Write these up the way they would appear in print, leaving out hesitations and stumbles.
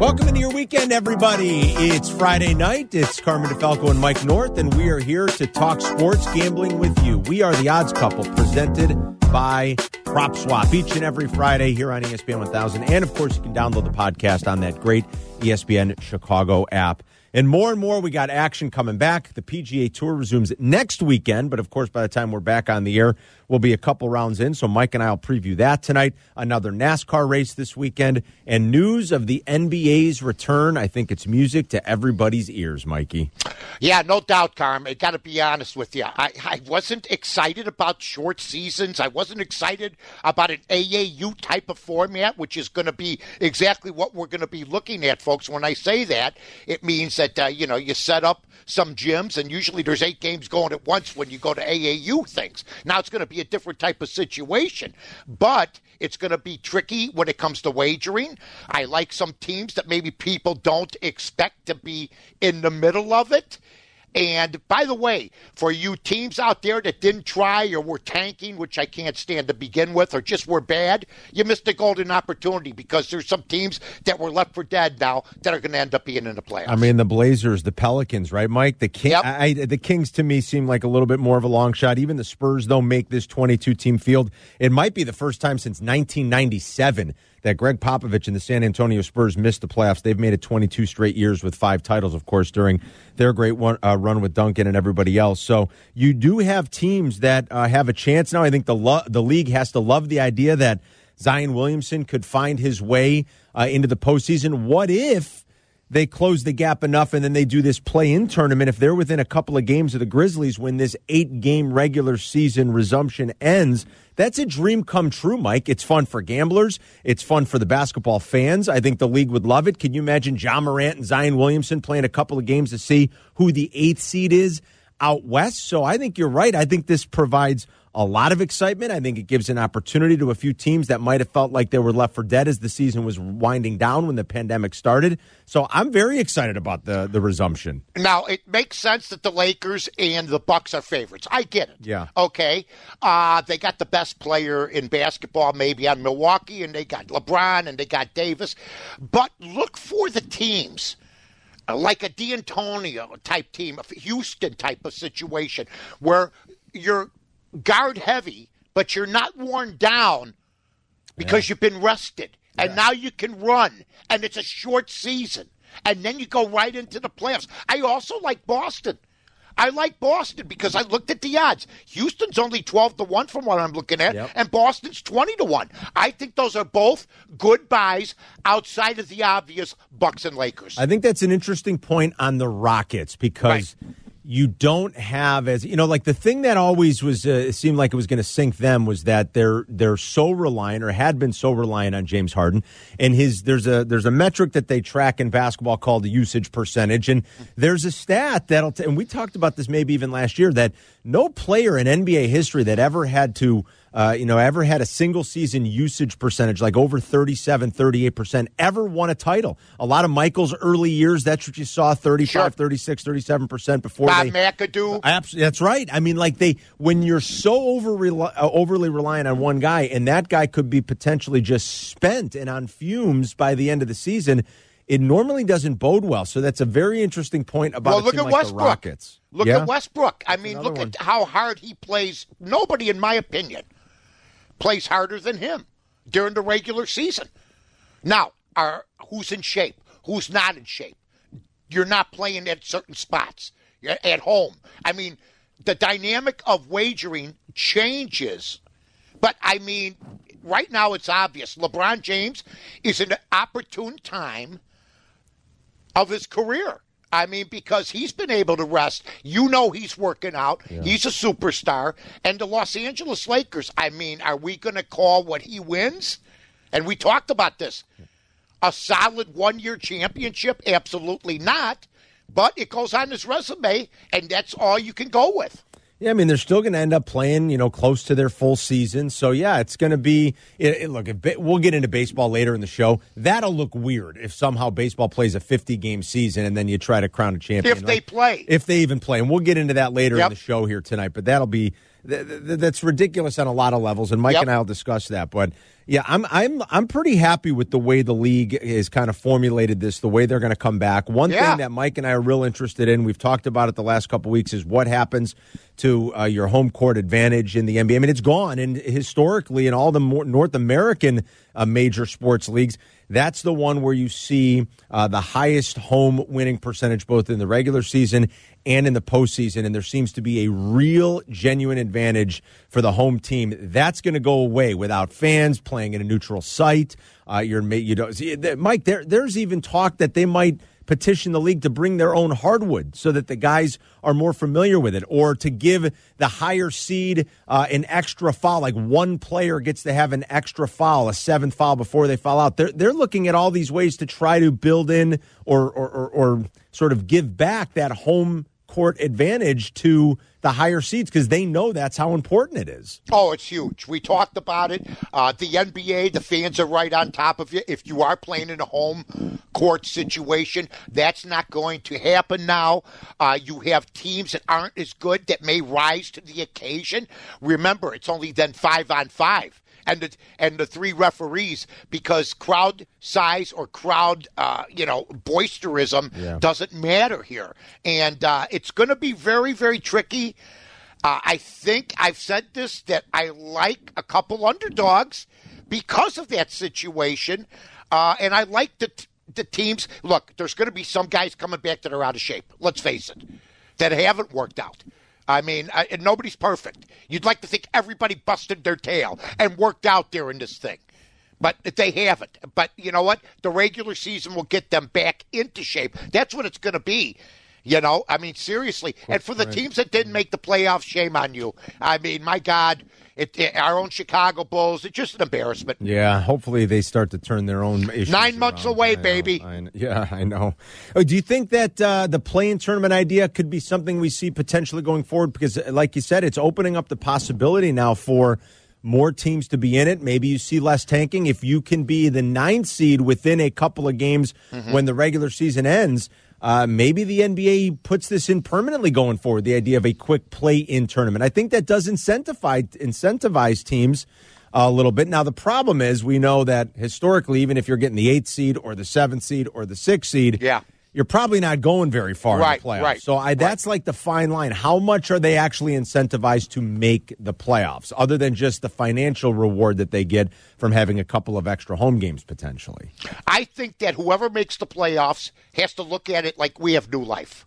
Welcome into your weekend, everybody. It's Friday night. It's Carmen DeFalco and Mike North, and we are here to talk sports gambling with you. We are The Odds Couple, presented by PropSwap, each and every Friday here on ESPN 1000. And, of course, you can download the podcast on that great ESPN Chicago app. And more, we got action coming back. The PGA Tour resumes next weekend, but, of course, by the time we're back on the air, we'll be a couple rounds in, so Mike and I will preview that tonight. Another NASCAR race this weekend. And news of the NBA's return. I think it's music to everybody's ears, Mikey. Yeah, no doubt, Carm. I got to be honest with you. I wasn't excited about short seasons. I wasn't excited about an AAU type of format, which is going to be exactly what we're going to be looking at, folks. When I say that, it means that, you set up some gyms, and usually there's 8 games going at once when you go to AAU things. Now it's going to be a different type of situation, but it's going to be tricky when it comes to wagering. I like some teams that maybe people don't expect to be in the middle of it. And by the way, for you teams out there that didn't try or were tanking, which I can't stand to begin with, or just were bad, you missed a golden opportunity because there's some teams that were left for dead now that are going to end up being in the playoffs. I mean, the Blazers, the Pelicans, right, Mike? The Kings, to me, seem like a little bit more of a long shot. Even the Spurs, though, make this 22-team field. It might be the first time since 1997 that Greg Popovich and the San Antonio Spurs missed the playoffs. They've made it 22 straight years with 5 titles, of course, during their great run with Duncan and everybody else. So you do have teams that have a chance now. I think the league has to love the idea that Zion Williamson could find his way into the postseason. What if they close the gap enough and then they do this play-in tournament? If they're within a couple of games of the Grizzlies when this 8-game regular season resumption ends, that's a dream come true, Mike. It's fun for gamblers. It's fun for the basketball fans. I think the league would love it. Can you imagine John Morant and Zion Williamson playing a couple of games to see who the 8th seed is out west? So I think you're right. I think this provides a lot of excitement. I think it gives an opportunity to a few teams that might have felt like they were left for dead as the season was winding down when the pandemic started. So I'm very excited about the resumption. Now, it makes sense that the Lakers and the Bucks are favorites. I get it. Yeah. Okay. They got the best player in basketball maybe on Milwaukee, and they got LeBron, and they got Davis. But look for the teams like a D'Antonio type team, a Houston type of situation where you're guard heavy, but you're not worn down because you've been rested. Yeah. And now you can run, and it's a short season. And then you go right into the playoffs. I also like Boston. I like Boston because I looked at the odds. Houston's only 12-1 from what I'm looking at, and Boston's 20-1. I think those are both good buys outside of the obvious Bucks and Lakers. I think that's an interesting point on the Rockets because you don't have as like the thing that always was seemed like it was going to sink them was that they're so reliant or had been so reliant on James Harden and his there's a metric that they track in basketball called the usage percentage, and there's a stat and we talked about this maybe even last year that no player in NBA history that ever had to ever had a single season usage percentage like over 38% ever won a title. A lot of Michael's early years, that's what you saw, 35, 36, 37% before Bob McAdoo. That's right. I mean, like when you're so overly reliant on one guy, and that guy could be potentially just spent and on fumes by the end of the season, it normally doesn't bode well. So that's a very interesting point about look at Westbrook. The Rockets. Look at Westbrook. I mean, look at how hard he plays. Nobody, in my opinion, plays harder than him during the regular season. Now, who's in shape? Who's not in shape? You're not playing at certain spots. You're at home. I mean, the dynamic of wagering changes. But, I mean, right now it's obvious. LeBron James is in an opportune time of his career. I mean, because he's been able to rest. He's working out. Yeah. He's a superstar. And the Los Angeles Lakers, I mean, are we going to call what he wins? And we talked about this. a solid one-year championship? Absolutely not. But it goes on his resume, and that's all you can go with. Yeah, I mean, they're still going to end up playing, you know, close to their full season. So, yeah, it's going to be look, we'll get into baseball later in the show. That'll look weird if somehow baseball plays a 50-game season and then you try to crown a champion. If they play. If they even play. And we'll get into that later in the show here tonight. But that'll be – that's ridiculous on a lot of levels, and Mike and I will discuss that. But, yeah, I'm pretty happy with the way the league is kind of formulated this, the way they're going to come back. One thing that Mike and I are real interested in, we've talked about it the last couple of weeks, is what happens – to your home court advantage in the NBA. I mean, it's gone. And historically, in all the North American major sports leagues, that's the one where you see the highest home winning percentage both in the regular season and in the postseason. And there seems to be a real, genuine advantage for the home team. That's going to go away without fans playing in a neutral site. Mike, there's even talk that they might petition the league to bring their own hardwood so that the guys are more familiar with it, or to give the higher seed an extra foul, like one player gets to have an extra foul, a seventh foul before they foul out. They're looking at all these ways to try to build in or sort of give back that home court advantage to the higher seeds, because they know that's how important it is. Oh, it's huge. We talked about it. The NBA, the fans are right on top of you. If you are playing in a home court situation, that's not going to happen now. You have teams that aren't as good that may rise to the occasion. Remember, it's only then 5-on-5. And the three referees, because crowd size or crowd, boisterism doesn't matter here. And it's going to be very, very tricky. I think I've said this, that I like a couple underdogs because of that situation. And I like the teams. Look, there's going to be some guys coming back that are out of shape, let's face it, that haven't worked out. I mean, and nobody's perfect. You'd like to think everybody busted their tail and worked out there in this thing. But they haven't. But you know what? The regular season will get them back into shape. That's what it's going to be. You know, I mean, seriously. And for the teams that didn't make the playoffs, shame on you. I mean, my God, our own Chicago Bulls, it's just an embarrassment. Yeah, hopefully they start to turn their own issues 9 months around. Away, baby. I know. Do you think that the play-in tournament idea could be something we see potentially going forward? Because, like you said, it's opening up the possibility now for more teams to be in it. Maybe you see less tanking. If you can be the 9th seed within a couple of games when the regular season ends, maybe the NBA puts this in permanently going forward, the idea of a quick play-in tournament. I think that does incentivize teams a little bit. Now, the problem is we know that historically, even if you're getting the 8th seed or the 7th seed or the 6th seed, you're probably not going very far in the playoffs. So that's like the fine line. How much are they actually incentivized to make the playoffs, other than just the financial reward that they get from having a couple of extra home games potentially? I think that whoever makes the playoffs has to look at it like we have new life.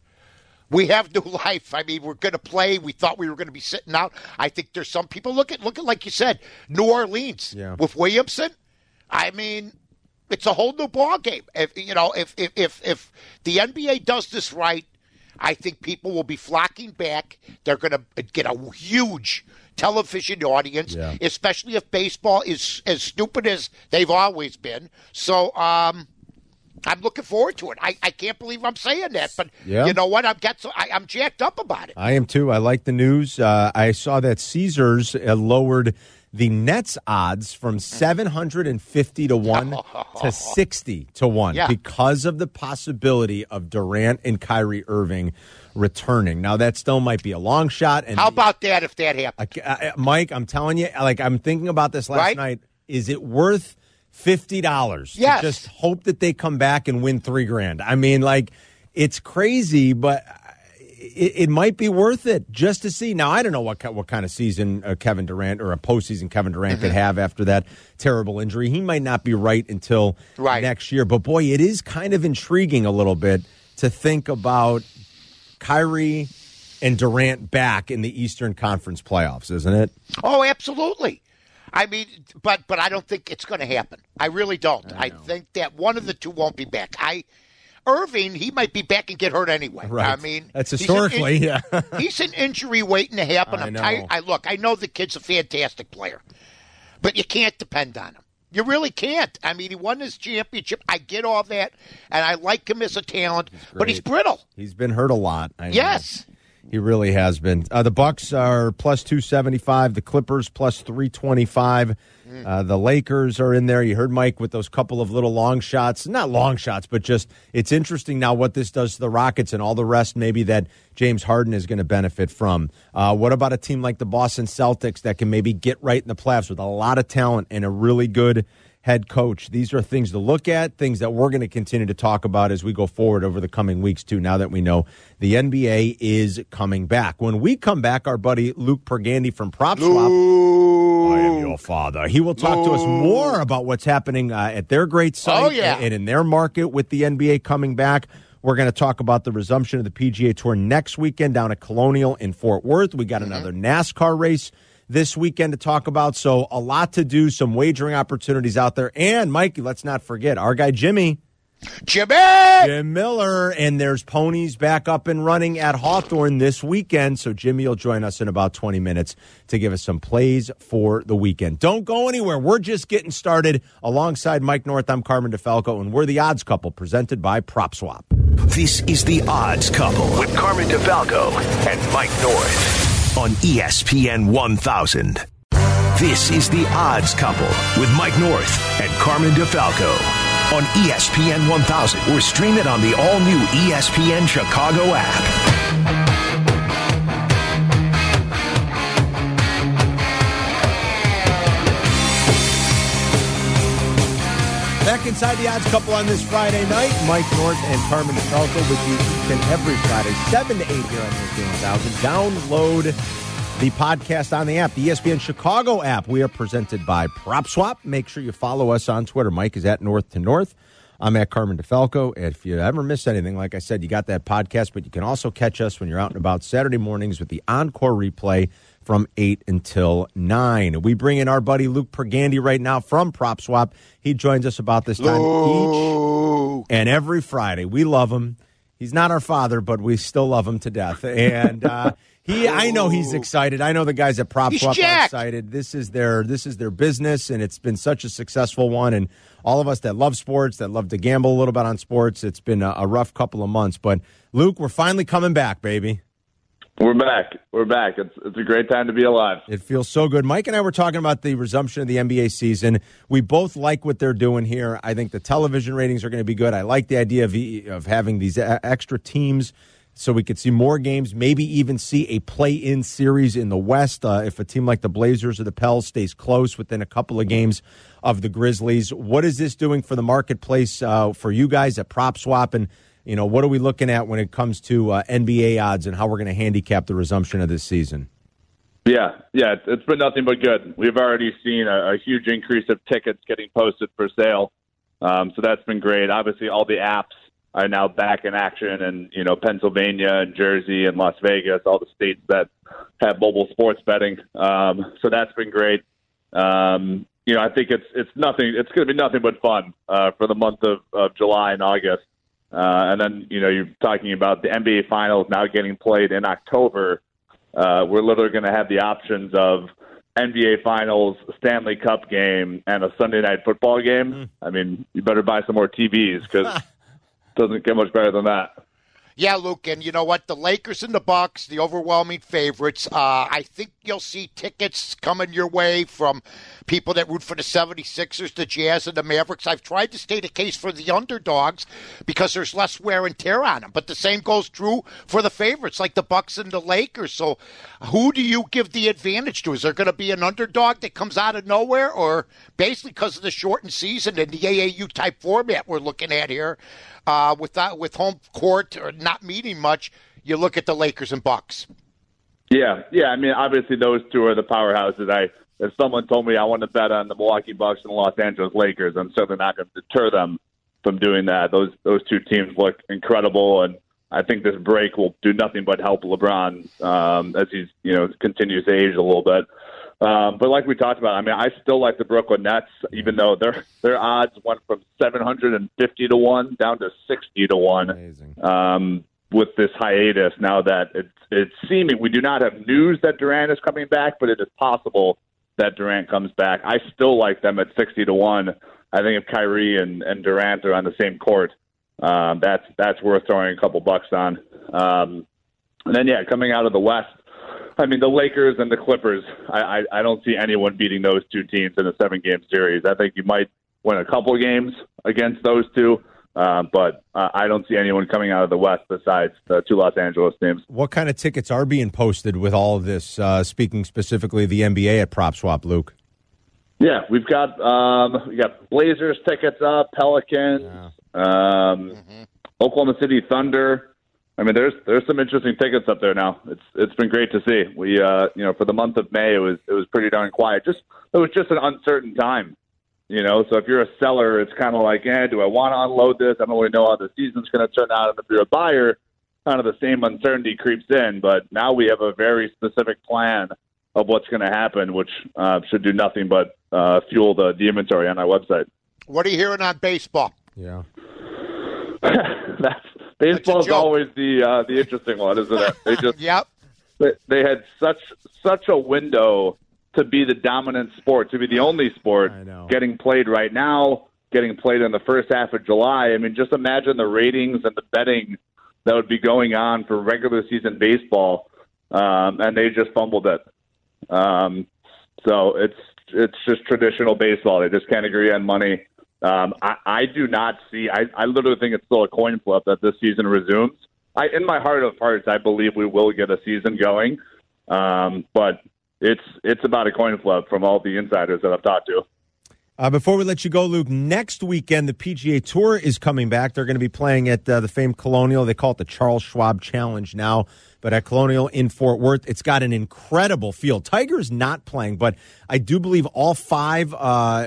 We have new life. I mean, we're going to play. We thought we were going to be sitting out. I think there's some people, look at like you said, New Orleans with Williamson. I mean, it's a whole new ball game. If the NBA does this right, I think people will be flocking back. They're going to get a huge television audience, especially if baseball is as stupid as they've always been. So I'm looking forward to it. I can't believe I'm saying that, but you know what? I'm jacked up about it. I am too. I like the news. I saw that Caesars lowered the Nets odds from 750 to 1 to 60 to 1 because of the possibility of Durant and Kyrie Irving returning. Now, that still might be a long shot. And how about that if that happens? Mike, I'm telling you, like, I'm thinking about this last night. Is it worth $50 to just hope that they come back and win $3,000? I mean, like, it's crazy, but it might be worth it just to see. Now, I don't know what kind of season Kevin Durant, or a postseason Kevin Durant, could have after that terrible injury. He might not be right until next year. But, boy, it is kind of intriguing a little bit to think about Kyrie and Durant back in the Eastern Conference playoffs, isn't it? Oh, absolutely. I mean, but I don't think it's going to happen. I really don't. I think that one of the two won't be back. Irving, he might be back and get hurt anyway. Right. I mean, that's historically, he's an injury waiting to happen. I know the kid's a fantastic player, but you can't depend on him. You really can't. I mean, he won his championship. I get all that, and I like him as a talent, but he's brittle. He's been hurt a lot. Yes. He really has been. The Bucks are plus 275. The Clippers plus 325. The Lakers are in there. You heard Mike with those couple of little long shots. Not long shots, but just it's interesting now what this does to the Rockets and all the rest maybe that James Harden is going to benefit from. What about a team like the Boston Celtics that can maybe get right in the playoffs with a lot of talent and a really good head coach? These are things to look at, things that we're going to continue to talk about as we go forward over the coming weeks, too, now that we know the NBA is coming back. When we come back, our buddy Luke Pergandi from Propswap, I am your father, he will talk to us more about what's happening at their great site and in their market with the NBA coming back. We're going to talk about the resumption of the PGA Tour next weekend down at Colonial in Fort Worth. We got another NASCAR race this weekend to talk about, so a lot to do, some wagering opportunities out there. And, Mikey, let's not forget, our guy Jim Miller, and there's ponies back up and running at Hawthorne this weekend, so Jimmy will join us in about 20 minutes to give us some plays for the weekend. Don't go anywhere. We're just getting started. Alongside Mike North, I'm Carmen DeFalco, and we're The Odds Couple, presented by PropSwap. This is The Odds Couple with Carmen DeFalco and Mike North on ESPN 1000. This is The Odds Couple with Mike North and Carmen DeFalco on ESPN 1000 or stream it on the all-new ESPN Chicago app. Back inside The Odds Couple on this Friday night. Mike North and Carmen DeFalco with you every Friday, 7 to 8 here on ESPN 1000. Download the podcast on the app, the ESPN Chicago app. We are presented by PropSwap. Make sure you follow us on Twitter. Mike is at North to North. I'm at Carmen DeFalco. If you ever miss anything, like I said, you got that podcast, but you can also catch us when you're out and about Saturday mornings with the Encore replay from 8 until 9. We bring in our buddy Luke Pergandi right now from PropSwap. He joins us about this time each and every Friday. We love him. He's not our father, but we still love him to death. And I know he's excited. I know the guys at PropSwap are excited. This is their business, and it's been such a successful one. And all of us that love sports, that love to gamble a little bit on sports, it's been a rough couple of months. But, Luke, we're finally coming back, baby. We're back. It's a great time to be alive. It feels so good. Mike and I were talking about the resumption of the NBA season. We both like what they're doing here. I think the television ratings are going to be good. I like the idea of having these extra teams so we could see more games, maybe even see a play-in series in the West if a team like the Blazers or the Pels stays close within a couple of games of the Grizzlies. What is this doing for the marketplace for you guys at PropSwap, and you know, what are we looking at when it comes to NBA odds and how we're going to handicap the resumption of this season? Yeah, it's been nothing but good. We've already seen a huge increase of tickets getting posted for sale, so that's been great. Obviously, all the apps are now back in action, and you know, Pennsylvania and Jersey and Las Vegas, all the states that have mobile sports betting. So that's been great. You know, I think it's nothing. It's going to be nothing but fun for the month of July and August. And then, you know, you're talking about the NBA Finals now getting played in October. We're literally going to have the options of NBA Finals, Stanley Cup game, and a Sunday night football game. I mean, you better buy some more TVs because it doesn't get much better than that. Yeah, Luke, and you know what? The Lakers and the Bucks, the overwhelming favorites. I think you'll see tickets coming your way from people that root for the 76ers, the Jazz, and the Mavericks. I've tried to state a case for the underdogs because there's less wear and tear on them. But the same goes true for the favorites, like the Bucks and the Lakers. So who do you give the advantage to? Is there going to be an underdog that comes out of nowhere? Or basically because of the shortened season and the AAU-type format we're looking at here, with home court or not meaning much, you look at the Lakers and Bucks. Yeah. I mean, obviously those two are the powerhouses. If someone told me I want to bet on the Milwaukee Bucks and the Los Angeles Lakers, I'm certainly not going to deter them from doing that. Those two teams look incredible, and I think this break will do nothing but help LeBron as he's continues to age a little bit. But like we talked about, I mean, I still like the Brooklyn Nets, even though their odds went from 750 to 1 down to 60 to 1. Amazing. With this hiatus. Now that it's seeming we do not have news that Durant is coming back, but it is possible that Durant comes back. I still like them at 60-1. I think if Kyrie and Durant are on the same court, that's worth throwing a couple bucks on. And then, yeah, coming out of the West, I mean, the Lakers and the Clippers, I don't see anyone beating those two teams in a 7-game series. I think you might win a couple of games against those two, but I don't see anyone coming out of the West besides the two Los Angeles teams. What kind of tickets are being posted with all of this, speaking specifically of the NBA at PropSwap, Luke? Yeah, we got Blazers tickets up, Pelicans, Oklahoma City Thunder. I mean, there's some interesting tickets up there now. It's been great to see. We for the month of May it was pretty darn quiet. It was just an uncertain time, you know. So if you're a seller, it's kind of like, do I want to unload this? I don't really know how the season's going to turn out. And if you're a buyer, kind of the same uncertainty creeps in. But now we have a very specific plan of what's going to happen, which should do nothing but fuel the inventory on our website. What are you hearing on baseball? Yeah, Baseball's always the interesting one, isn't it? They just yep. They had such a window to be the dominant sport, to be the only sport getting played right now, getting played in the first half of July. I mean, just imagine the ratings and the betting that would be going on for regular season baseball, and they just fumbled it. So it's just traditional baseball. They just can't agree on money. I do not see. I literally think it's still a coin flip that this season resumes. In my heart of hearts, I believe we will get a season going, but it's about a coin flip from all the insiders that I've talked to. Before we let you go, Luke, next weekend the PGA Tour is coming back. They're going to be playing at the famed Colonial. They call it the Charles Schwab Challenge now, but at Colonial in Fort Worth. It's got an incredible field. Tiger's not playing, but I do believe all five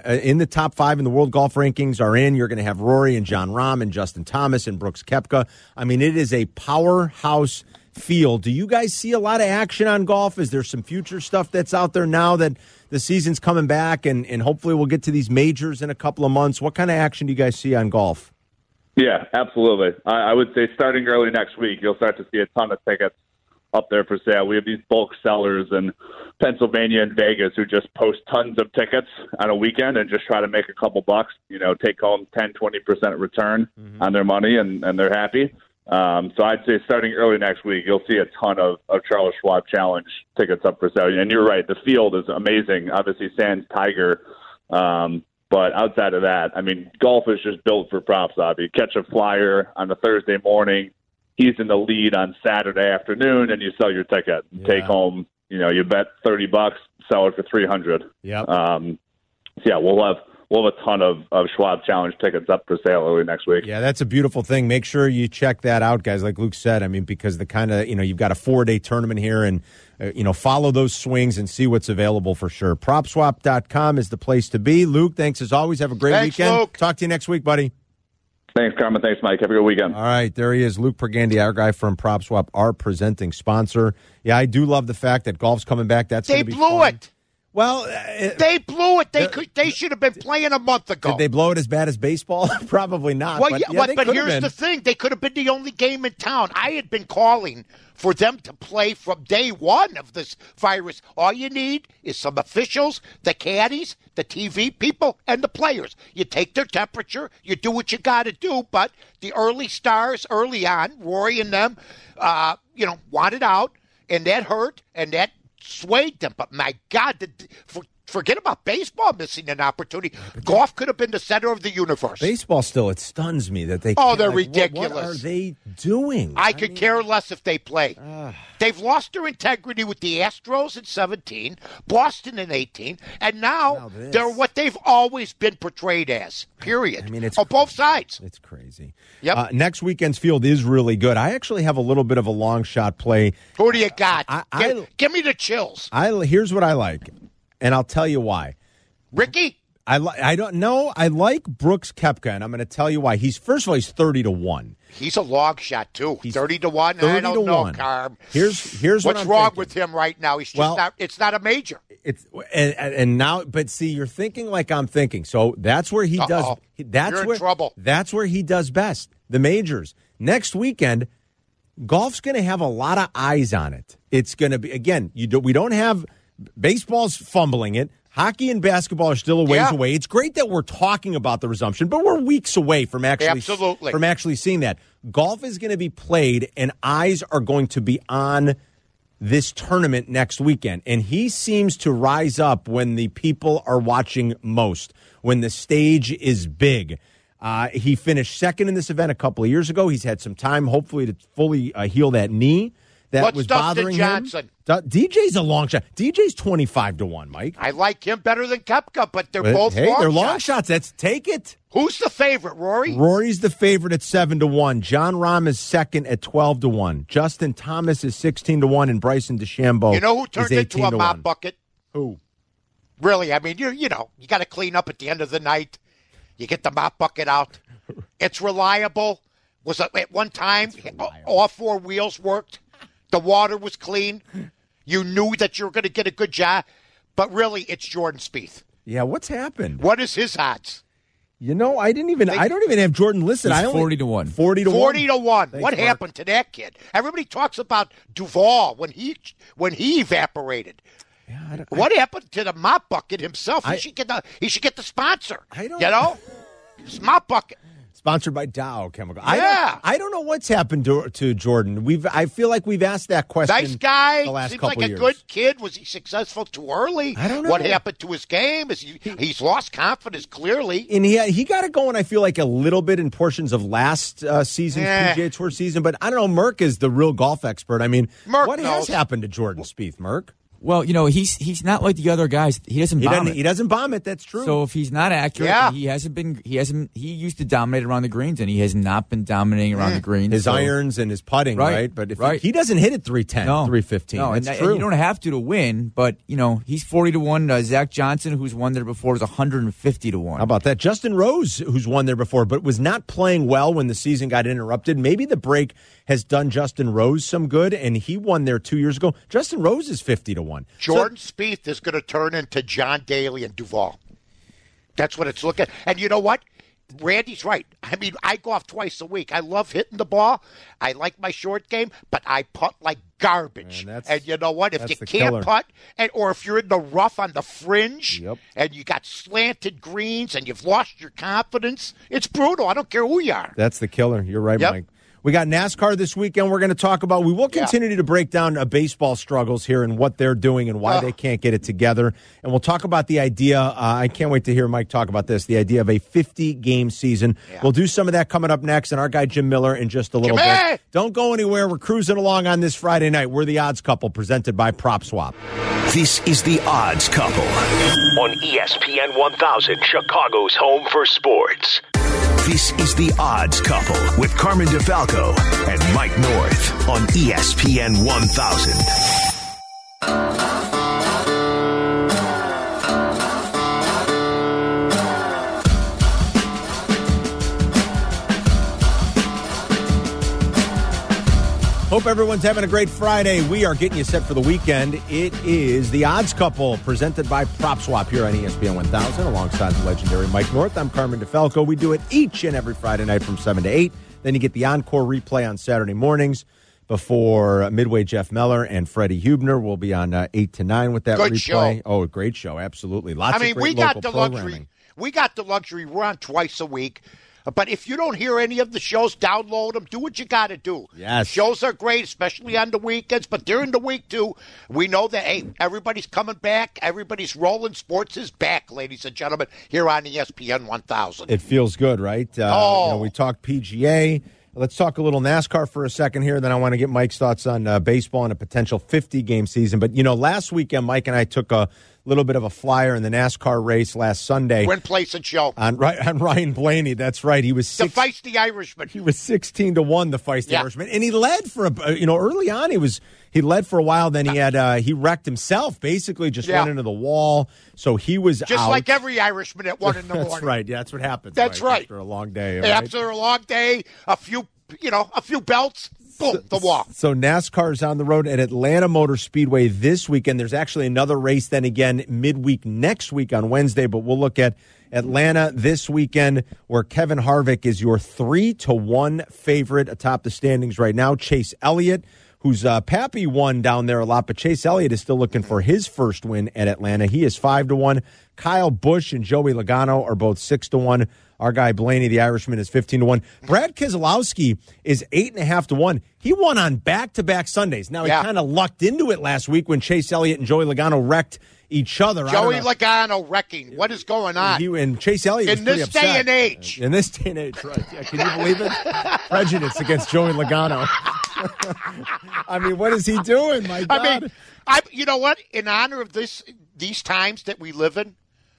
in the top five in the world golf rankings are in. You're going to have Rory and John Rahm and Justin Thomas and Brooks Koepka. I mean, it is a powerhouse field. Do you guys see a lot of action on golf? Is there some future stuff that's out there now that the season's coming back and hopefully we'll get to these majors in a couple of months? What kind of action do you guys see on golf? Yeah, absolutely. I would say starting early next week, you'll start to see a ton of tickets up there for sale. We have these bulk sellers in Pennsylvania and Vegas who just post tons of tickets on a weekend and just try to make a couple bucks, take home 10, 20% return on their money, and they're happy. So I'd say starting early next week, you'll see a ton of Charles Schwab Challenge tickets up for sale. And you're right, the field is amazing. Obviously, sans Tiger. But outside of that, I mean, golf is just built for props, obviously. You catch a flyer on a Thursday morning, he's in the lead on Saturday afternoon, and you sell your ticket. Yeah. Take home, you bet $30, sell it for $300. Yep. So, yeah, we'll have a ton of Schwab Challenge tickets up for sale early next week. Yeah, that's a beautiful thing. Make sure you check that out, guys. Like Luke said, I mean, because the kind of, you've got a 4-day tournament here and, follow those swings and see what's available for sure. PropSwap.com is the place to be. Luke, thanks as always. Have a great weekend. Luke. Talk to you next week, buddy. Thanks, Carmen. Thanks, Mike. Have a good weekend. All right, there he is, Luke Pergandy, our guy from PropSwap, our presenting sponsor. Yeah, I do love the fact that golf's coming back. That's going to be fun. Well, they blew it. They should have been playing a month ago. Did they blow it as bad as baseball? Probably not. Well, but here's the thing. They could have been the only game in town. I had been calling for them to play from day one of this virus. All you need is some officials, the caddies, the TV people, and the players. You take their temperature. You do what you got to do. But the early stars early on, Rory and them, wanted out, and that hurt, and that swayed them, but my God, forget about baseball missing an opportunity. Golf could have been the center of the universe. Baseball still, it stuns me that they can't. Oh, they're ridiculous. What are they doing? I could care less if they play. They've lost their integrity with the Astros in 17, Boston in 18, and now they're what they've always been portrayed as, period. I mean, it's on both sides. It's crazy. Yep. Next weekend's field is really good. I actually have a little bit of a long shot play. Who do you got? Give me the chills. Here's what I like. And I'll tell you why. Ricky? I don't know. I like Brooks Koepka, and I'm going to tell you why. First of all, he's 30-1. He's a long shot, too. He's 30-1? 30 I don't know, Carm. Here's what's wrong with him right now. He's just it's not a major. And now, but see, you're thinking like I'm thinking. So that's where he does. You're in trouble. That's where he does best, the majors. Next weekend, golf's going to have a lot of eyes on it. It's going to be, again, we don't have. Baseball's fumbling it. Hockey and basketball are still a ways away. It's great that we're talking about the resumption, but we're weeks away from actually seeing that. Golf is going to be played, and eyes are going to be on this tournament next weekend. And he seems to rise up when the people are watching most, when the stage is big. He finished second in this event a couple of years ago. He's had some time, hopefully, to fully heal that knee. That was bothering him. DJ's a long shot. DJ's 25-1, Mike. I like him better than Koepka, but they're both long shots. That's take it. Who's the favorite, Rory? Rory's the favorite at 7-1. John Rahm is second at 12-1. Justin Thomas is 16-1, and Bryson DeChambeau. You know who turned into a mop bucket? Who? Really? I mean, you know, you got to clean up at the end of the night. You get the mop bucket out. It's reliable. Was at one time all four wheels worked. The water was clean. You knew that you were going to get a good job. But really, it's Jordan Spieth. Yeah, what's happened? What is his odds? You know, I don't even have Jordan listed. He's 40-1. 40-1. Thanks, what happened to that kid? Everybody talks about Duvall when he evaporated. Yeah, what happened to the mop bucket himself? He should get the sponsor. I don't know. It's mop bucket. Sponsored by Dow Chemical. Yeah. I don't know what's happened to Jordan. I feel like we've asked that question. Nice guy. The last couple years. Seems like a good kid. Was he successful too early? I don't know. What happened to his game? Is he's lost confidence, clearly. And he got it going, I feel like, a little bit in portions of last season's PGA Tour season. But I don't know. Merck is the real golf expert. I mean, what has happened to Jordan Spieth, Merck? Well, you know, he's not like the other guys. He doesn't bomb it. That's true. So if he's not accurate, he used to dominate around the greens, and he has not been dominating around the greens. His irons and his putting, right? But if he doesn't hit at 310, 315, no, that's true. And you don't have to win, but you know he's 40-1. Zach Johnson, who's won there before, is 150-1. How about that? Justin Rose, who's won there before, but was not playing well when the season got interrupted. Maybe the break has done Justin Rose some good, and he won there 2 years ago. Justin Rose is 50-1. Jordan Spieth is going to turn into John Daly and Duvall. That's what it's looking at. And you know what? Randy's right. I mean, I golf twice a week. I love hitting the ball. I like my short game, but I putt like garbage. And you know what? If you can't putt, or if you're in the rough on the fringe, and you got slanted greens, and you've lost your confidence, it's brutal. I don't care who you are. That's the killer. You're right, Mike. We got NASCAR this weekend. We're going to talk about. We will continue to break down baseball struggles here and what they're doing and why they can't get it together. And we'll talk about the idea. I can't wait to hear Mike talk about this. The idea of a 50-game season. Yeah. We'll do some of that coming up next. And our guy Jim Miller in just a little bit. Don't go anywhere. We're cruising along on this Friday night. We're the Odds Couple, presented by PropSwap. This is the Odds Couple on ESPN 1000, Chicago's home for sports. This is The Odds Couple with Carmen DeFalco and Mike North on ESPN 1000. Hope everyone's having a great Friday. We are getting you set for the weekend. It is The Odds Couple, presented by PropSwap here on ESPN 1000, alongside the legendary Mike North. I'm Carmen DeFalco. We do it each and every Friday night from 7 to 8. Then you get the encore replay on Saturday mornings before midway. Jeff Meller and Freddie Huebner will be on 8 to 9 with that replay. Good show. Oh, great show. Absolutely. We got the luxury. We're on twice a week. But if you don't hear any of the shows, download them. Do what you got to do. Yes. Shows are great, especially on the weekends, but during the week, too. We know that, hey, everybody's coming back. Everybody's rolling. Sports is back, ladies and gentlemen, here on ESPN 1000. It feels good, right? You know, we talked PGA. Let's talk a little NASCAR for a second here. Then I want to get Mike's thoughts on baseball and a potential 50-game season. But, you know, last weekend, Mike and I took a little bit of a flyer in the NASCAR race last Sunday. Win, place, and show. On Ryan Blaney, that's right. He was the feisty Irishman. He was 16-1, the feisty Irishman. And he led for early on he led for a while. Then he had he wrecked himself, basically just went into the wall. So he was just out. Like every Irishman at 1 in the morning. That's right. Yeah, that's what happens. That's right. After a long day. Right? After a long day, a few belts. Boom, the wall. So NASCAR's on the road at Atlanta Motor Speedway this weekend. There's actually another race then again midweek next week on Wednesday, but we'll look at Atlanta this weekend where Kevin Harvick is your 3-1 favorite atop the standings right now. Chase Elliott whose Pappy won down there a lot, but Chase Elliott is still looking for his first win at Atlanta. He is 5-1. Kyle Busch and Joey Logano are both 6-1. Our guy Blaney, the Irishman, is 15-1. Brad Keselowski is 8.5-1. He won on back-to-back Sundays. Now, he kind of lucked into it last week when Chase Elliott and Joey Logano wrecked each other. Joey Logano wrecking. What is going on? And Chase Elliott was pretty upset. In this day and age, right. Yeah, can you believe it? Prejudice against Joey Logano. I mean, what is he doing? My God. I mean, you know what? In honor of these times that we live in,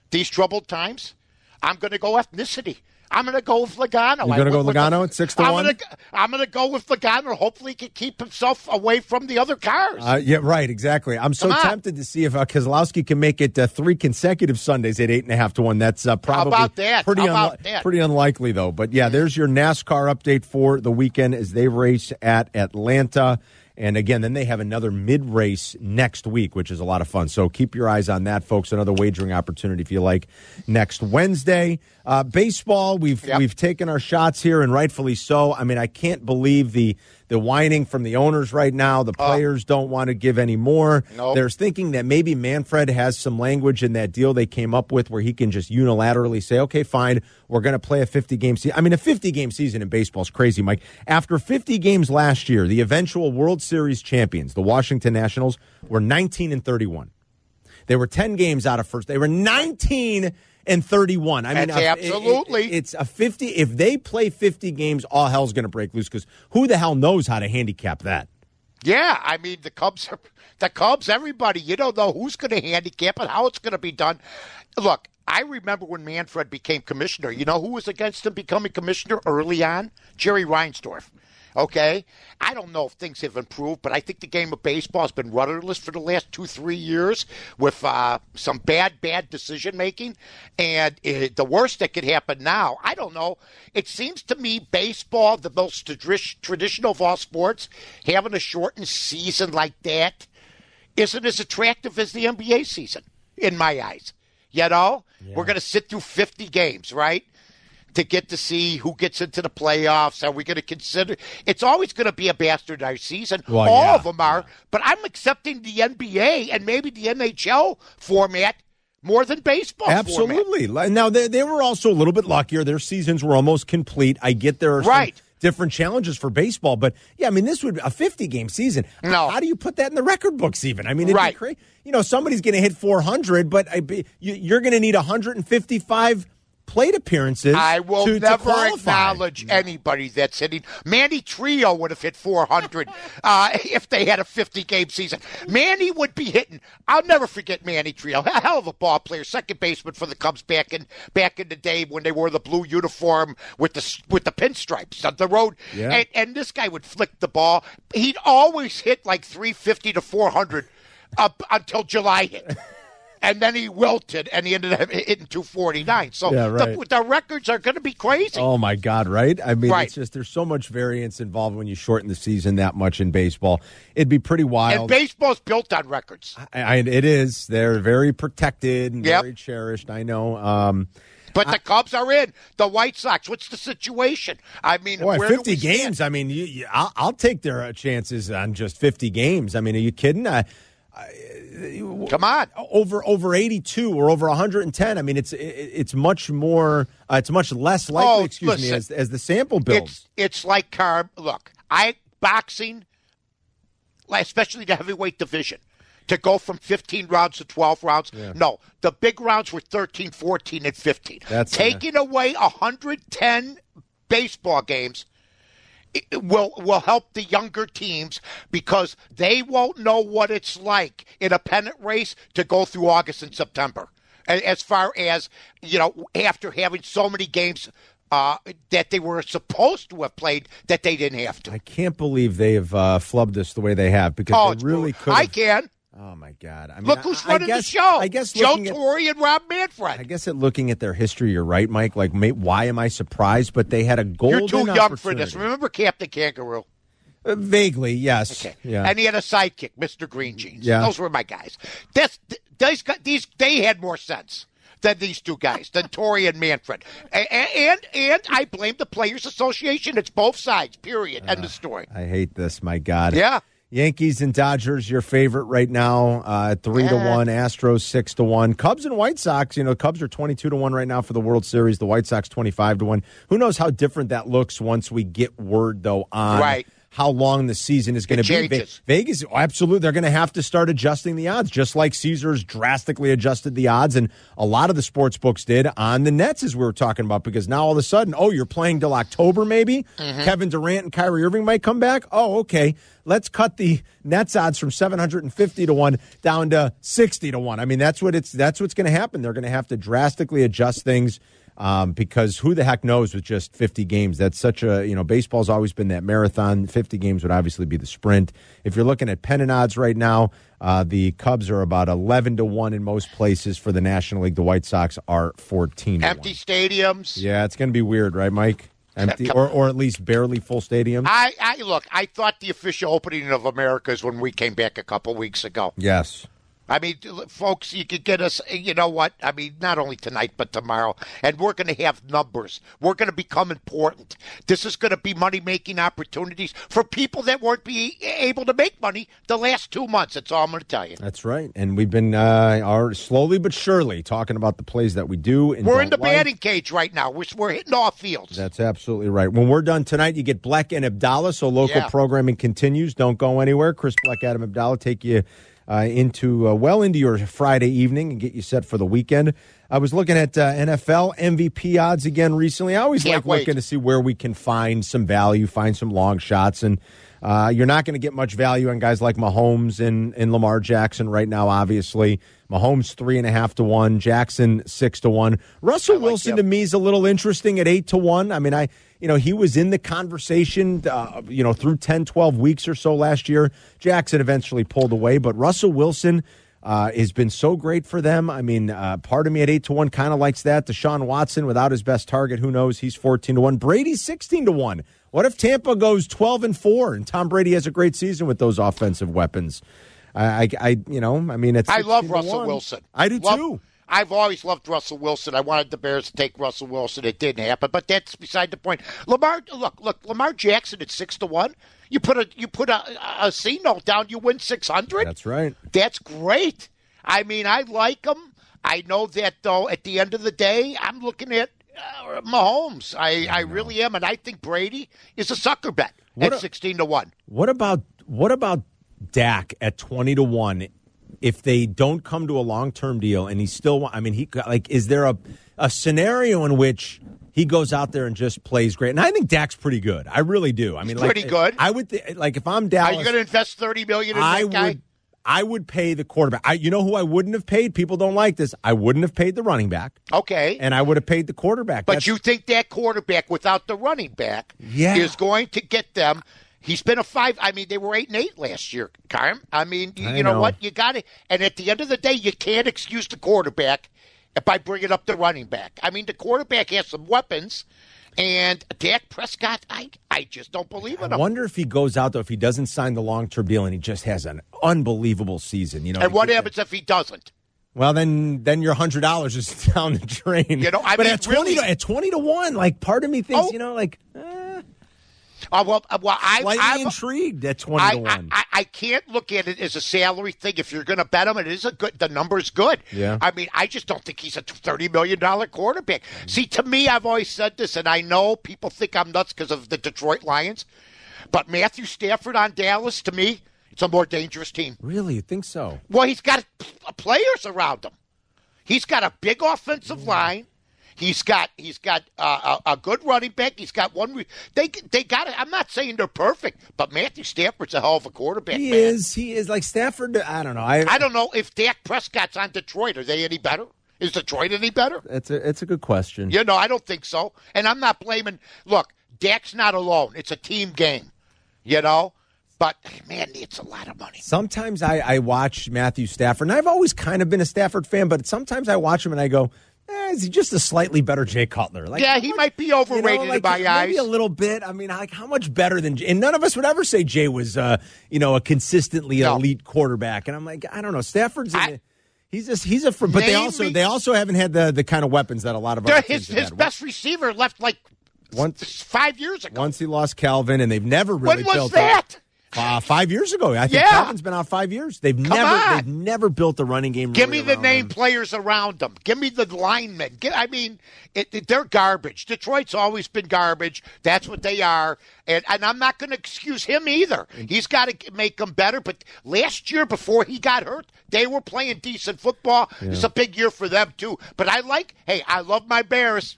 these troubled times, I'm going to go ethnicity. I'm going to go with Logano. You're going to go Logano at 6-1? I'm going to go with Logano. Hopefully he can keep himself away from the other cars. Yeah, right, exactly. I'm so tempted to see if Keselowski can make it three consecutive Sundays at 8.5-1. That's probably pretty unlikely, though. But, yeah, there's your NASCAR update for the weekend as they race at Atlanta. And, again, then they have another mid-race next week, which is a lot of fun. So keep your eyes on that, folks. Another wagering opportunity, if you like, next Wednesday. Baseball, we've taken our shots here, and rightfully so. I mean, I can't believe the whining from the owners right now. The players don't want to give any more. Nope. They're thinking that maybe Manfred has some language in that deal they came up with where he can just unilaterally say, okay, fine, we're going to play a 50-game season. I mean, a 50-game season in baseball is crazy, Mike. After 50 games last year, the eventual World Series champions, the Washington Nationals, were 19-31. They were 10 games out of first. They were 19-31. I mean, absolutely. It's a 50. If they play 50 games, all hell's going to break loose because who the hell knows how to handicap that? Yeah, I mean, the Cubs, everybody. You don't know who's going to handicap it, how it's going to be done. Look, I remember when Manfred became commissioner. You know who was against him becoming commissioner early on? Jerry Reinsdorf. Okay, I don't know if things have improved, but I think the game of baseball has been rudderless for the last 2-3 years with some bad decision-making. And the worst that could happen now, I don't know. It seems to me baseball, the most traditional of all sports, having a shortened season like that isn't as attractive as the NBA season, in my eyes. You know, We're going to sit through 50 games, right? To get to see who gets into the playoffs. Are we going to consider? It's always going to be a bastardized season. Well, all of them are. But I'm accepting the NBA and maybe the NHL format more than baseball. Absolutely. Format. Now, they were also a little bit luckier. Their seasons were almost complete. I get there are some different challenges for baseball. But, yeah, I mean, this would be a 50-game season. No. How do you put that in the record books even? I mean, it'd be crazy. You know, somebody's going to hit 400, but you're going to need 155 plate appearances. I will never acknowledge anybody that's hitting. Manny Trio would have hit 400 if they had a 50-game season. Manny would be hitting. I'll never forget Manny Trio. A hell of a ball player, second baseman for the Cubs back in the day when they wore the blue uniform with the pinstripes on the road. Yeah. And this guy would flick the ball. He'd always hit like 350 to 400 up until July hit. And then he wilted, and he ended up hitting 249. So the records are going to be crazy. Oh, my God, right? I mean, It's just there's so much variance involved when you shorten the season that much in baseball. It'd be pretty wild. And baseball's built on records. It is. They're very protected and very cherished, I know. But the Cubs are in. The White Sox, what's the situation? I mean, boy, where 50 games, stand? I mean, I'll take their chances on just 50 games. I mean, are you kidding? Come on, over 82 or over 110. I mean, it's much more. It's much less likely. As the sample builds, it's like carb. Look, boxing, especially the heavyweight division, to go from 15 rounds to 12 rounds. Yeah. No, the big rounds were 13, 14, and 15. That's taking away 110 baseball games. It will help the younger teams because they won't know what it's like in a pennant race to go through August and September. As far as, you know, after having so many games that they were supposed to have played that they didn't have to. I can't believe they have flubbed this the way they have because they really could. I can. Oh, my God. I mean, look who's running the show. I guess Joe Torre and Rob Manfred. I guess looking at their history, you're right, Mike. Like, why am I surprised? But they had a golden opportunity. You're too young for this. Remember Captain Kangaroo? Vaguely, yes. Okay. Yeah. And he had a sidekick, Mr. Green Jeans. Yeah. Those were my guys. They had more sense than these two guys, than Torrey and Manfred. And I blame the Players Association. It's both sides, period. End of story. I hate this, my God. Yeah. Yankees and Dodgers, your favorite right now, 3-1. Astros 6-1. Cubs and White Sox. You know, Cubs are 22-1 right now for the World Series. The White Sox 25-1. Who knows how different that looks once we get word though on how long the season is going to be. Vegas, absolutely, they're going to have to start adjusting the odds, just like Caesars drastically adjusted the odds, and a lot of the sports books did on the Nets, as we were talking about, because now all of a sudden, oh, you're playing till October maybe? Mm-hmm. Kevin Durant and Kyrie Irving might come back? Oh, okay. Let's cut the Nets odds from 750-1 down to 60-1. I mean, that's what's going to happen. They're going to have to drastically adjust things. Because who the heck knows with just 50 games? That's such a, you know, baseball's always been that marathon. 50 games would obviously be the sprint. If you're looking at pennant odds right now, the Cubs are about 11-1 in most places for the National League. The White Sox are 14-1. Empty stadiums. Yeah, it's going to be weird, right, Mike? Empty, or at least barely full stadiums. I thought the official opening of America is when we came back a couple weeks ago. Yes. I mean, folks, you could get us, you know what? I mean, not only tonight, but tomorrow. And we're going to have numbers. We're going to become important. This is going to be money-making opportunities for people that weren't able to make money the last 2 months. That's all I'm going to tell you. That's right. And we've been are slowly but surely talking about the plays that we do. We're in the batting cage right now. We're hitting off fields. That's absolutely right. When we're done tonight, you get Bleck and Abdallah, so local programming continues. Don't go anywhere. Chris Bleck, Adam Abdallah, take you into your Friday evening and get you set for the weekend. I was looking at NFL MVP odds again recently. I always looking to see where we can find some value, find some long shots. And you're not going to get much value on guys like Mahomes and Lamar Jackson right now, obviously. Mahomes 3.5-1, Jackson 6-1. Russell Wilson to me is a little interesting at 8-1. I mean, he was in the conversation, through 10, 12 weeks or so last year. Jackson eventually pulled away, but Russell Wilson has been so great for them. I mean, part of me at 8-1 kind of likes that. Deshaun Watson without his best target, who knows? He's 14-1. Brady's 16-1. What if Tampa goes 12-4 and Tom Brady has a great season with those offensive weapons? I love Russell Wilson. I do too. I've always loved Russell Wilson. I wanted the Bears to take Russell Wilson. It didn't happen, but that's beside the point. Lamar Jackson at 6-1. You put a C note down. You win 600. That's right. That's great. I mean, I like him. I know that though. At the end of the day, I'm looking at Mahomes. I really am, and I think Brady is a sucker bet at 16-1. What about Dak at 20-1, if they don't come to a long-term deal, and he's still, I mean, he like, is there a scenario in which he goes out there and just plays great? And I think Dak's pretty good. I really do. I mean, he's pretty good. I would if I'm Dallas, are you going to invest $30 million in that guy? I would pay the quarterback. You know who I wouldn't have paid? People don't like this. I wouldn't have paid the running back. Okay. And I would have paid the quarterback. But you think that quarterback without the running back is going to get them? He's been they were 8-8 last year, Carm. I mean, you know what? You got it. And at the end of the day, you can't excuse the quarterback by bringing up the running back. I mean, the quarterback has some weapons. And Dak Prescott, I just don't believe in him. I wonder if he goes out, though, if he doesn't sign the long-term deal and he just has an unbelievable season. You know, and what happens if he doesn't? Well, then your $100 is down the drain. You know, but at 20 to 1, like, part of me thinks, I'm intrigued at 20-1. I can't look at it as a salary thing. If you're going to bet him, it is the number's good. Yeah. I mean, I just don't think he's a $30 million quarterback. Mm-hmm. See, to me, I've always said this, and I know people think I'm nuts because of the Detroit Lions, but Matthew Stafford on Dallas, to me, it's a more dangerous team. Really? You think so? Well, he's got players around him. He's got a big offensive line. He's got a good running back. He's got one. They got it. I'm not saying they're perfect, but Matthew Stafford's a hell of a quarterback. He is like Stafford. I don't know. I don't know if Dak Prescott's on Detroit. Are they any better? Is Detroit any better? It's a good question. You know, I don't think so. And I'm not blaming. Look, Dak's not alone. It's a team game. You know. But, man, it's a lot of money. Sometimes I watch Matthew Stafford, and I've always kind of been a Stafford fan, but sometimes I watch him and I go, is he just a slightly better Jay Cutler? Like, yeah, he might be overrated in my eyes. Maybe a little bit. I mean, like, how much better than Jay? And none of us would ever say Jay was, a consistently elite quarterback. And I'm like, I don't know. Stafford's they also haven't had the kind of weapons that a lot of our teams have had. His best receiver left, like, 5 years ago. Once he lost Calvin, and they've never really built that. 5 years ago. I think Kevin's been out 5 years. They've never built a running game. Give really me the name players around them. Give me the linemen. They're garbage. Detroit's always been garbage. That's what they are. And I'm not going to excuse him either. He's got to make them better. But last year before he got hurt, they were playing decent football. Yeah. It's a big year for them too. But I love my Bears.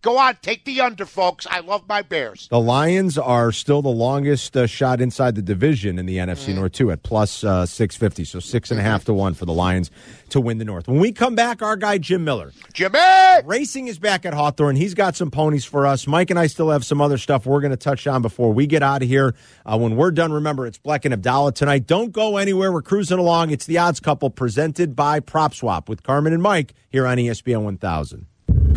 Go on, take the under, folks. I love my Bears. The Lions are still the longest shot inside the division in the NFC North, too, at plus 650. So 6.5 to 1 for the Lions to win the North. When we come back, our guy Jim Miller. Jimmy! Racing is back at Hawthorne. He's got some ponies for us. Mike and I still have some other stuff we're going to touch on before we get out of here. When we're done, remember, it's Bleck and Abdallah tonight. Don't go anywhere. We're cruising along. It's The Odds Couple presented by PropSwap with Carmen and Mike here on ESPN 1000.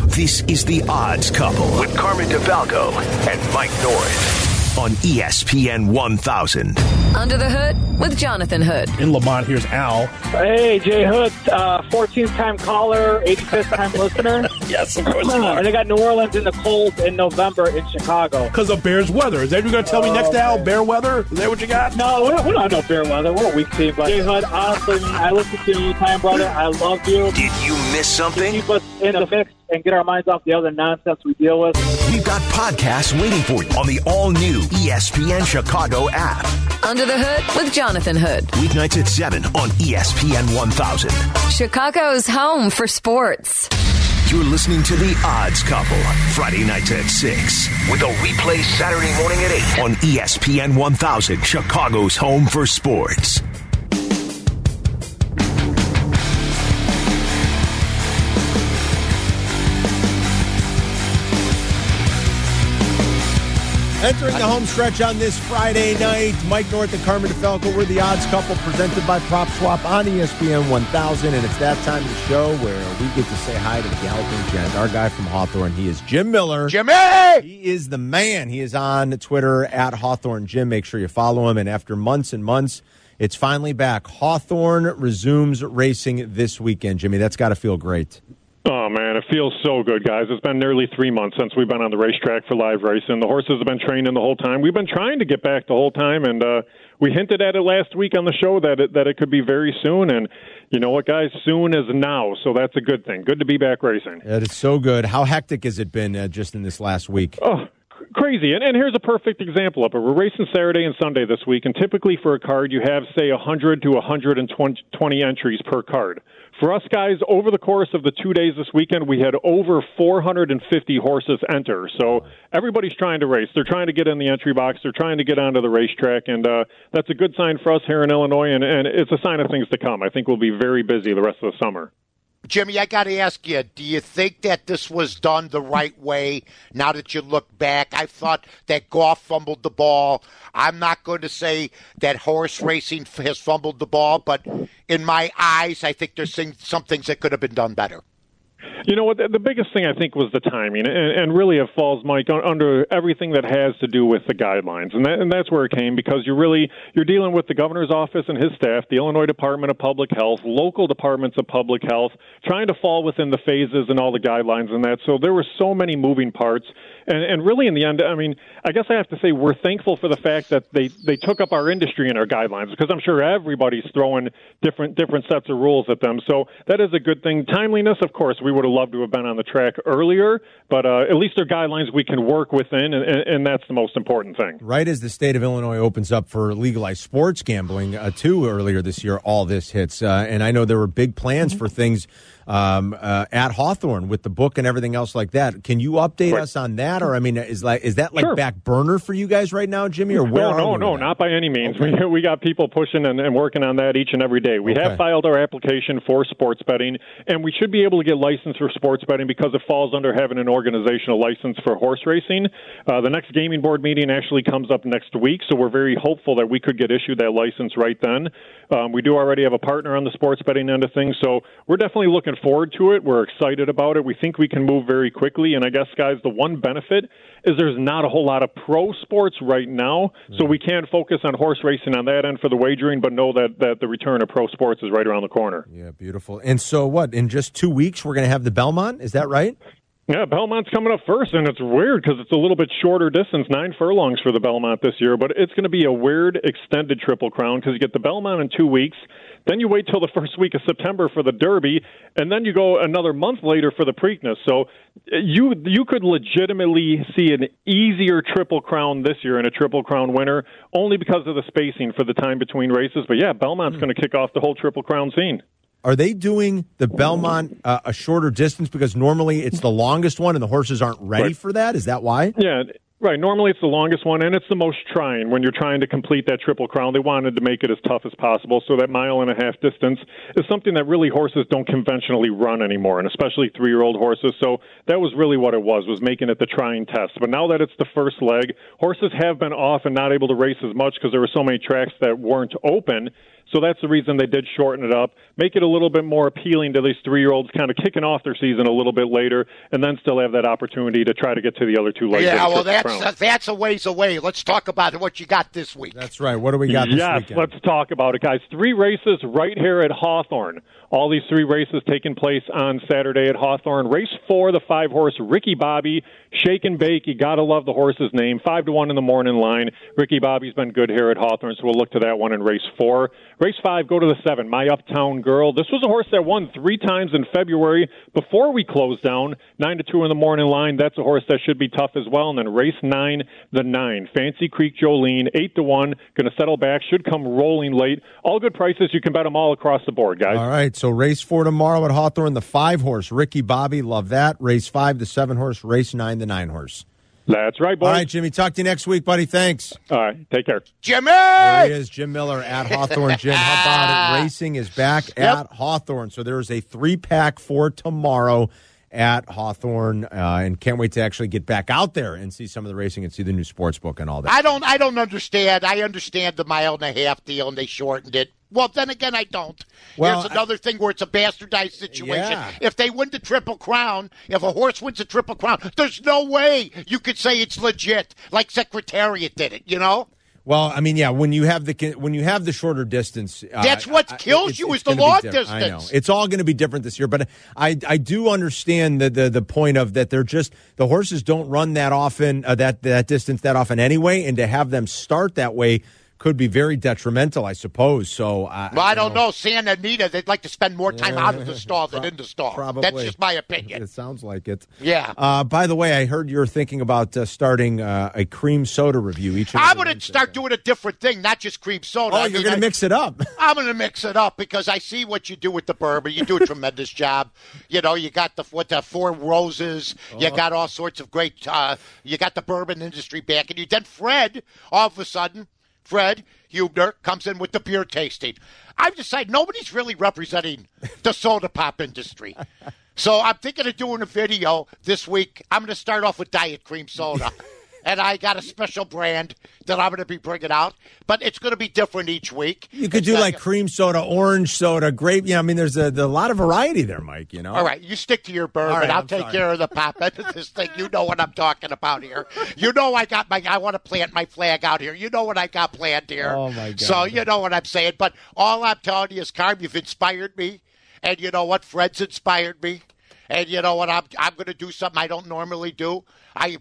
This is The Odds Couple with Carmen DeValco and Mike North on ESPN 1000. Under the Hood with Jonathan Hood. In Lamont, here's Al. Hey, Jay Hood, 14th time caller, 85th time listener. Yes, of course. And they got New Orleans in the cold in November in Chicago. Because of Bears weather. Is that what you're going to tell me next, Al? Bear weather? Is that what you got? No, we don't have no bear weather. We're a weak team. But Jay Hood, honestly, I listen to you all the time, brother. I love you. Did you miss something? You keep us in the mix and get our minds off the other nonsense we deal with. We've got podcasts waiting for you on the all-new ESPN Chicago app. Under the Hood with Jonathan Hood. Weeknights at 7 on ESPN 1000. Chicago's home for sports. You're listening to The Odds Couple, Friday nights at 6, with a replay Saturday morning at 8 on ESPN 1000, Chicago's home for sports. Entering the home stretch on this Friday night, Mike North and Carmen DeFalco. We're The Odds Couple presented by PropSwap on ESPN 1000. And it's that time of the show where we get to say hi to the Galloping Gent, our guy from Hawthorne. He is Jim Miller. Jimmy! He is the man. He is on Twitter at Hawthorne Jim. Make sure you follow him. And after months and months, it's finally back. Hawthorne resumes racing this weekend. Jimmy, that's got to feel great. Oh, man, it feels so good, guys. It's been nearly 3 months since we've been on the racetrack for live racing. The horses have been training the whole time. We've been trying to get back the whole time, and we hinted at it last week on the show that it could be very soon. And you know what, guys? Soon is now, so that's a good thing. Good to be back racing. That is so good. How hectic has it been just in this last week? Oh, crazy. And here's a perfect example of it. We're racing Saturday and Sunday this week, and typically for a card you have, say, 100 to 120 entries per card. For us guys, over the course of the 2 days this weekend, we had over 450 horses enter. So everybody's trying to race. They're trying to get in the entry box. They're trying to get onto the racetrack. And that's a good sign for us here in Illinois, and it's a sign of things to come. I think we'll be very busy the rest of the summer. Jimmy, I got to ask you, do you think that this was done the right way now that you look back? I thought that Goff fumbled the ball. I'm not going to say that horse racing has fumbled the ball, but in my eyes, I think there's some things that could have been done better. You know what? The biggest thing I think was the timing, and really it falls, Mike, under everything that has to do with the guidelines, and that's where it came because you're dealing with the governor's office and his staff, the Illinois Department of Public Health, local departments of public health, trying to fall within the phases and all the guidelines and that. So there were so many moving parts, and really in the end, I mean, I guess I have to say we're thankful for the fact that they took up our industry and our guidelines because I'm sure everybody's throwing different sets of rules at them. So that is a good thing. Timeliness, of course, we would have loved to have been on the track earlier, but at least there are guidelines we can work within, and that's the most important thing. Right as the state of Illinois opens up for legalized sports gambling, too, earlier this year, all this hits. And I know there were big plans for things at Hawthorne with the book and everything else like that. Can you update us on that? Or, I mean, is that sure. Back burner for you guys right now, Jimmy? Or where No, not by any means. Okay. We got people pushing and working on that each and every day. We have filed our application for sports betting, and we should be able to get licensed for sports betting because it falls under having an organizational license for horse racing. The next gaming board meeting actually comes up next week, so we're very hopeful that we could get issued that license right then. We do already have a partner on the sports betting end of things, so we're definitely looking forward to it. We're excited about it. We think we can move very quickly, and I guess, guys, the one benefit is there's not a whole lot of pro sports right now, so we can focus on horse racing on that end for the wagering, but know that the return of pro sports is right around the corner. Yeah, beautiful. And so what, in just 2 weeks, we're going to have the Belmont? Is that right? Yeah, Belmont's coming up first, and it's weird because it's a little bit shorter distance, 9 furlongs for the Belmont this year, but it's going to be a weird extended Triple Crown because you get the Belmont in 2 weeks, then you wait till the first week of September for the Derby, and then you go another month later for the Preakness. So you could legitimately see an easier Triple Crown this year and a Triple Crown winner only because of the spacing for the time between races. But yeah, Belmont's going to kick off the whole Triple Crown scene. Are they doing the Belmont a shorter distance because normally it's the longest one and the horses aren't ready for that? Is that why? Yeah, right. Normally it's the longest one and it's the most trying. When you're trying to complete that Triple Crown, they wanted to make it as tough as possible. So that 1.5 mile distance is something that really horses don't conventionally run anymore, and especially 3-year-old horses. So that was really what it was making it the trying test. But now that it's the first leg, horses have been off and not able to race as much because there were so many tracks that weren't open. So that's the reason they did shorten it up, make it a little bit more appealing to these 3-year-olds kind of kicking off their season a little bit later and then still have that opportunity to try to get to the other 2 legs. Yeah, well, that's a ways away. Let's talk about what you got this week. That's right. What do we got this weekend? Yes, let's talk about it, guys. 3 races right here at Hawthorne. All these 3 races taking place on Saturday at Hawthorne. Race 4, the 5-horse Ricky Bobby, Shake and Bake. You got to love the horse's name. 5 to 1 in the morning line. Ricky Bobby's been good here at Hawthorne, so we'll look to that one in race 4. Race 5, go to the 7, My Uptown Girl. This was a horse that won 3 times in February before we closed down. 9 to 2 in the morning line. That's a horse that should be tough as well. And then race 9, the 9, Fancy Creek Jolene, 8 to 1. Going to settle back. Should come rolling late. All good prices. You can bet them all across the board, guys. All right. So race 4 tomorrow at Hawthorne, the 5-horse Ricky Bobby, love that. Race 5, the 7-horse. Race 9, the 9-horse. That's right, boys. All right, Jimmy. Talk to you next week, buddy. Thanks. All right. Take care, Jimmy. There he is, Jim Miller at Hawthorne. Jim, how about it? Racing is back at Hawthorne, so there is a 3-pack for tomorrow at Hawthorne, and can't wait to actually get back out there and see some of the racing and see the new sports book and all that. I don't understand. I understand the 1.5 mile deal, and they shortened it. Well, then again, I don't. Well, there's another thing where it's a bastardized situation. Yeah. If they win the Triple Crown, if a horse wins the Triple Crown, there's no way you could say it's legit, like Secretariat did it, you know? Well, I mean, yeah, when you have the shorter distance. That's what kills you is the long distance. I know. It's all going to be different this year, but I do understand the point of that they're just, the horses don't run that often, that distance that often anyway, and to have them start that way could be very detrimental, I suppose. So, I don't know. Santa Anita, they'd like to spend more time out of the stall than in the stall. Probably. That's just my opinion. It sounds like it. Yeah. By the way, I heard you're thinking about starting a cream soda review each week. I'm going to start doing a different thing, not just cream soda. Oh, you're going to mix it up. I'm going to mix it up because I see what you do with the bourbon. You do a tremendous job. You know, you got the 4 Roses. Oh. You got all sorts of great. You got the bourbon industry back, and you then Fred, all of a sudden. Fred Huebner comes in with the beer tasting. I've decided nobody's really representing the soda pop industry. So I'm thinking of doing a video this week. I'm going to start off with diet cream soda. And I got a special brand that I'm going to be bringing out. But it's going to be different each week. You could do like cream soda, orange soda, grape. Yeah, I mean, there's a lot of variety there, Mike, you know. All right, you stick to your bourbon. Right, I'll take care of the pop end of this thing. You know what I'm talking about here. You know I want to plant my flag out here. You know what I got planned here. Oh, my God. So you know what I'm saying. But all I'm telling you is, Carm, you've inspired me. And you know what? Fred's inspired me. And you know what? I'm going to do something I don't normally do. I'm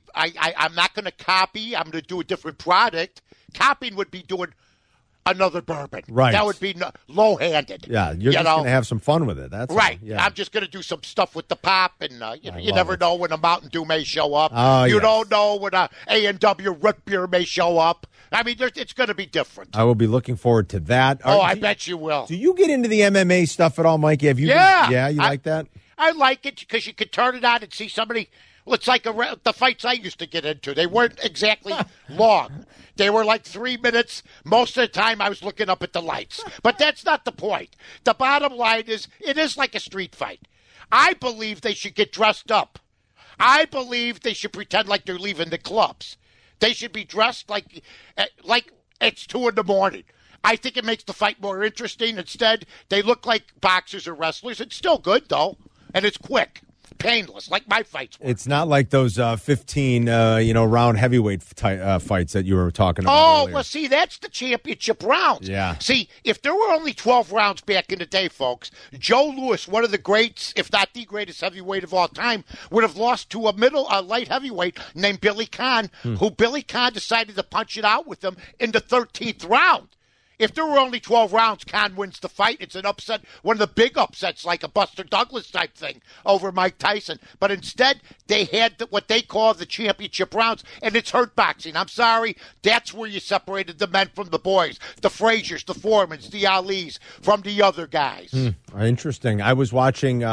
not going to copy. I'm going to do a different product. Copying would be doing another bourbon. Right. That would be low-handed. Yeah, you're just going to have some fun with it. That's right. Yeah. I'm just going to do some stuff with the pop, and you never know when a Mountain Dew may show up. You don't know when a A&W root beer may show up. I mean, it's going to be different. I will be looking forward to that. I bet you will. Do you get into the MMA stuff at all, Mikey? Have you? Yeah. You like that? I like it because you could turn it on and see somebody. Well, it's like the fights I used to get into. They weren't exactly long. They were like 3 minutes. Most of the time I was looking up at the lights. But that's not the point. The bottom line is it is like a street fight. I believe they should get dressed up. I believe they should pretend like they're leaving the clubs. They should be dressed like it's 2 a.m. I think it makes the fight more interesting. Instead, they look like boxers or wrestlers. It's still good, though. And it's quick. painless, like my fights were. It's not like those 15-round heavyweight fights that you were talking about earlier. Well, see, that's the championship rounds. Yeah. See, if there were only 12 rounds back in the day, folks, Joe Louis, one of the greats, if not the greatest heavyweight of all time, would have lost to a light heavyweight named Billy Kahn, who Billy Kahn decided to punch it out with him in the 13th round. If there were only 12 rounds, Khan wins the fight. It's an upset, one of the big upsets, like a Buster Douglas type thing over Mike Tyson. But instead, they had what they call the championship rounds, and it's hurt boxing. I'm sorry, that's where you separated the men from the boys, the Fraziers, the Foremans, the Alis from the other guys. Interesting. I was watching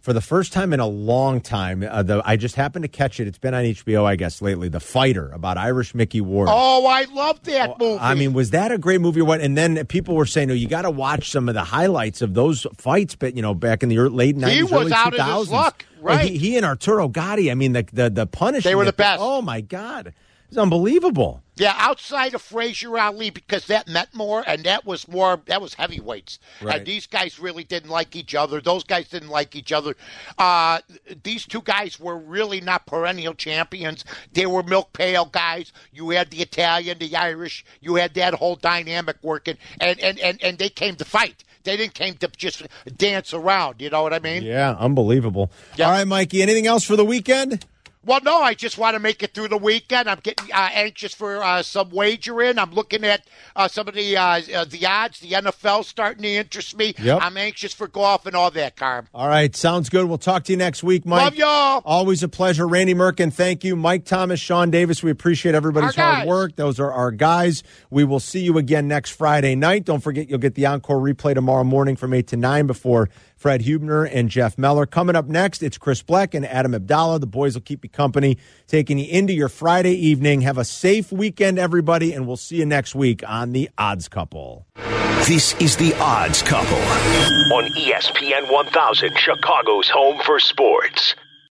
for the first time in a long time. I just happened to catch it. It's been on HBO, I guess, lately. The Fighter, about Irish Mickey Ward. Oh, I love that movie. I mean, was that a great movie or what? And then people were saying, "No, you got to watch some of the highlights of those fights." But you know, back in the late 90s, he was early 2000s, out of his luck, right? Like he and Arturo Gotti. I mean, the punishment. They were the best. Oh my God, it's unbelievable. Yeah, outside of Frazier Ali, because that meant more, and that was heavyweights. Right. And these guys really didn't like each other. Those guys didn't like each other. These two guys were really not perennial champions. They were milk pail guys. You had the Italian, the Irish. You had that whole dynamic working, and they came to fight. They didn't came to just dance around. You know what I mean? Yeah, unbelievable. Yep. All right, Mikey, anything else for the weekend? Well, no, I just want to make it through the weekend. I'm getting anxious for some wager in. I'm looking at some of the odds. The NFL starting to interest me. Yep. I'm anxious for golf and all that, Carm. All right, sounds good. We'll talk to you next week, Mike. Love y'all. Always a pleasure. Randy Merkin, thank you. Mike Thomas, Sean Davis, we appreciate everybody's hard work. Those are our guys. We will see you again next Friday night. Don't forget, you'll get the encore replay tomorrow morning from 8 to 9 before Fred Huebner and Jeff Meller. Coming up next, it's Chris Bleck and Adam Abdallah. The boys will keep you company, taking you into your Friday evening. Have a safe weekend, everybody, and we'll see you next week on The Odds Couple. This is The Odds Couple on ESPN 1000, Chicago's home for sports.